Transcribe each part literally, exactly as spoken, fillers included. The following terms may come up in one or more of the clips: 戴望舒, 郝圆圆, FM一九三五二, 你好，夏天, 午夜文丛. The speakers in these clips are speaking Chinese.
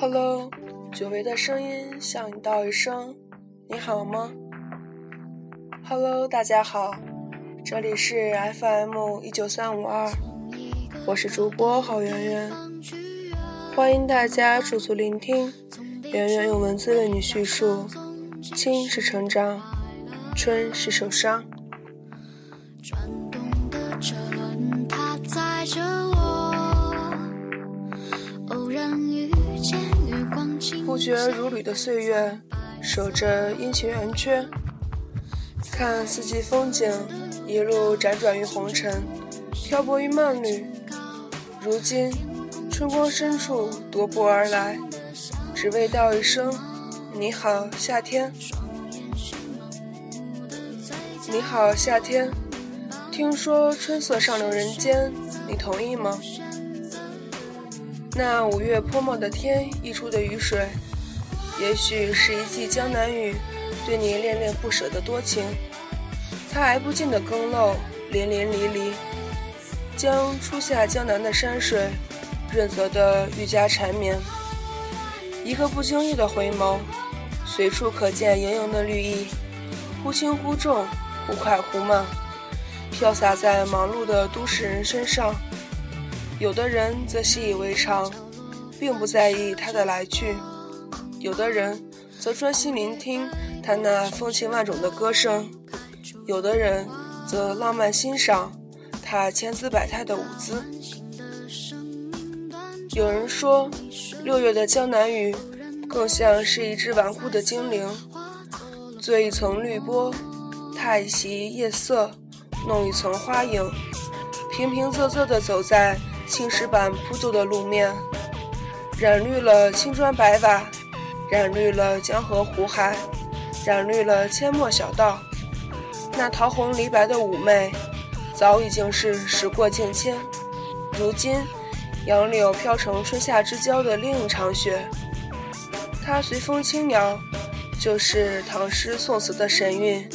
Hello， 久违的声音向你道一声，你好吗 ？Hello， 大家好，这里是 F M 一九三五二，我是主播郝圆圆，欢迎大家驻足聆听，圆圆用文字为你叙述。青是成长，春是受伤。转动的车轮，它载着我，偶然遇见月光清。不觉如旅的岁月，守着阴晴圆缺，看四季风景，一路辗转于红尘，漂泊于漫旅。如今春光深处夺步而来，只为道一声你好夏天。你好夏天，听说春色上流人间，你同意吗？那五月泼墨的天溢出的雨水，也许是一季江南雨对你恋恋不舍的多情，它挨不尽的更漏连连离离，将初夏江南的山水润泽得愈加缠绵。一个不经意的回眸，随处可见盈盈的绿意，忽轻忽重，忽快忽慢，飘洒在忙碌的都市人身上。有的人则习以为常，并不在意它的来去，有的人则专心聆听它那风情万种的歌声，有的人则浪漫欣赏它千姿百态的舞姿。有人说，六月的江南雨更像是一只纨绔的精灵，掅一层绿波，踏一袭夜色，弄一层花影，平平仄仄地走在青石板铺就的路面，染绿了青砖白瓦，染绿了江河湖海，染绿了阡陌小道。那桃红梨白的妩媚早已经是时过境迁，如今杨柳飘成春夏之交的另一场雪，它随风轻摇，就是唐诗宋词的神韵，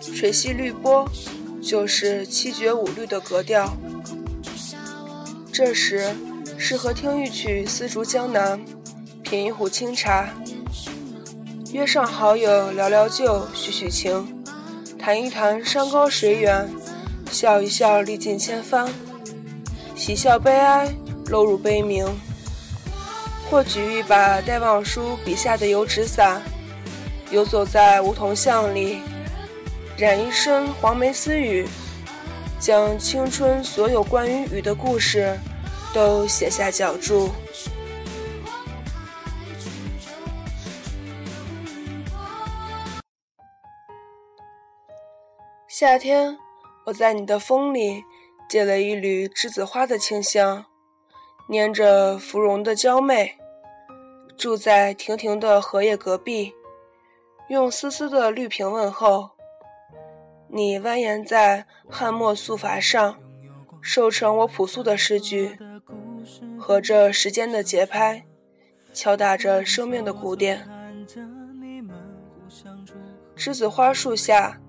水系绿波，就是七绝五律的格调。这时适合听一曲丝竹江南，品一壶清茶，约上好友聊聊旧，叙叙情，谈一谈山高水远，笑一笑历尽千帆，喜笑悲哀，落入悲鸣。或举一把戴望舒笔下的油纸伞，游走在梧桐巷里，染一身黄梅私语，将青春所有关于雨的故事都写下脚注。夏天，我在你的风里借了一缕栀子花的清香，拈着芙蓉的娇媚，住在亭亭的荷叶隔壁，用丝丝的绿瓶问候。你蜿蜒在翰墨素筏上，瘦成我朴素的诗句，和着时间的节拍，敲打着生命的鼓点。栀子花树下，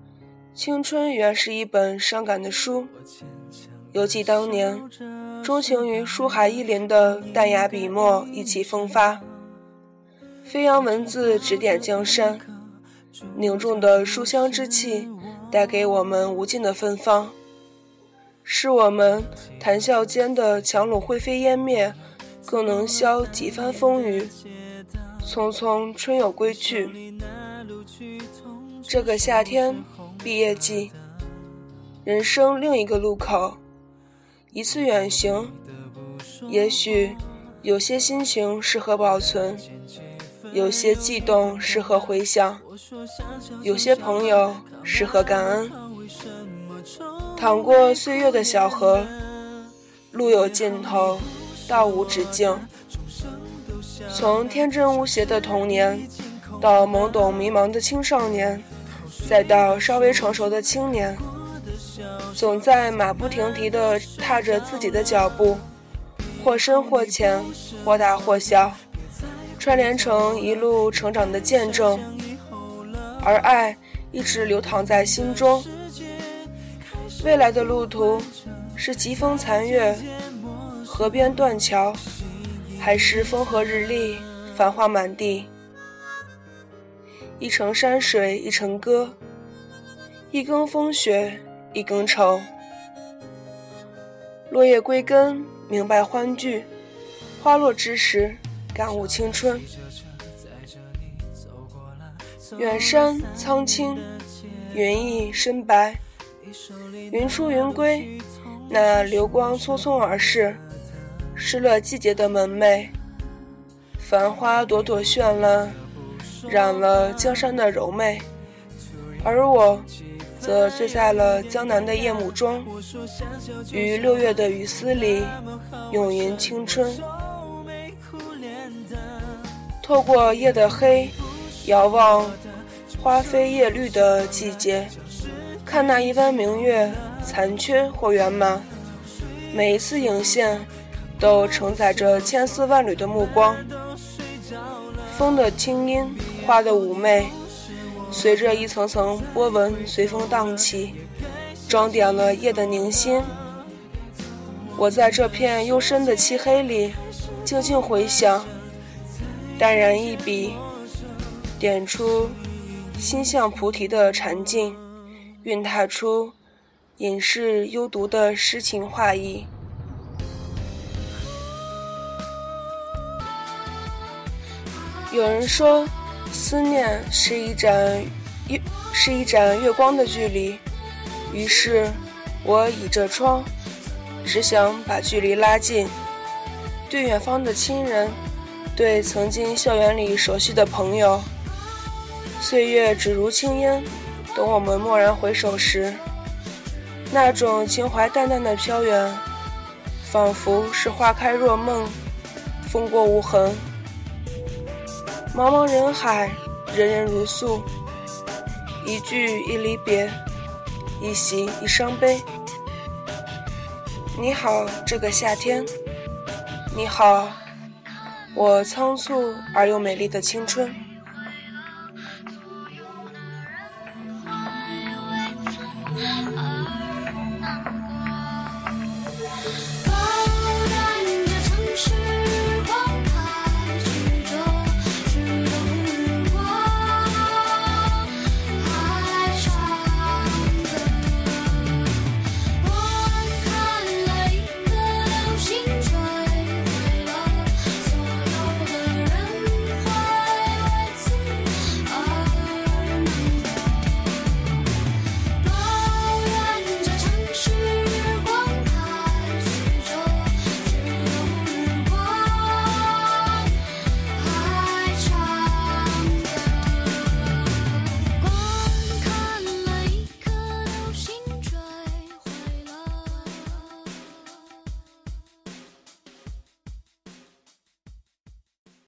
青春原是一本伤感的书，犹记当年钟情于书海一林的淡雅笔墨意气风发，飞扬文字指点江山，凝重的书香之气带给我们无尽的芬芳，是我们谈笑间的樯橹灰飞烟灭，更能消几番风雨。匆匆春有归去，这个夏天，毕业季，人生另一个路口，一次远行，也许有些心情适合保存，有些悸动适合回想，有些朋友适合感恩。淌过岁月的小河，路有尽头，道无止境。从天真无邪的童年，到懵懂迷茫的青少年，再到稍微成熟的青年，总在马不停蹄地踏着自己的脚步，或深或浅，或大或小，串联成一路成长的见证，而爱一直流淌在心中。未来的路途是疾风残月，河边断桥，还是风和日丽，繁华满地，一城山水一城歌，一更风雪一更愁。落叶归根，明白欢聚；花落之时，感悟青春。远山苍青，云翳深白，云出云归，那流光匆匆而逝，失了季节的门楣。繁花朵朵绚烂，染了江山的柔媚，而我则醉在了江南的夜幕中，于六月的雨丝里永吟青春。透过夜的黑，遥望花飞叶绿的季节，看那一弯明月残缺或圆满，每一次影线都承载着千丝万缕的目光。风的清音，花的妩媚，随着一层层波纹随风荡起，装点了夜的宁心。我在这片幽深的漆黑里静静回想，淡然一笔，点出心向菩提的禅境，韵踏出隐世幽独的诗情画意。有人说，思念是一盏是一盏月光的距离，于是我倚着窗，只想把距离拉近，对远方的亲人，对曾经校园里熟悉的朋友。岁月只如轻烟，等我们蓦然回首时，那种情怀淡淡的飘远，仿佛是花开若梦，风过无痕。茫茫人海，人人如诉，一句一离别，一席一伤悲。你好，这个夏天，你好，我仓促而又美丽的青春。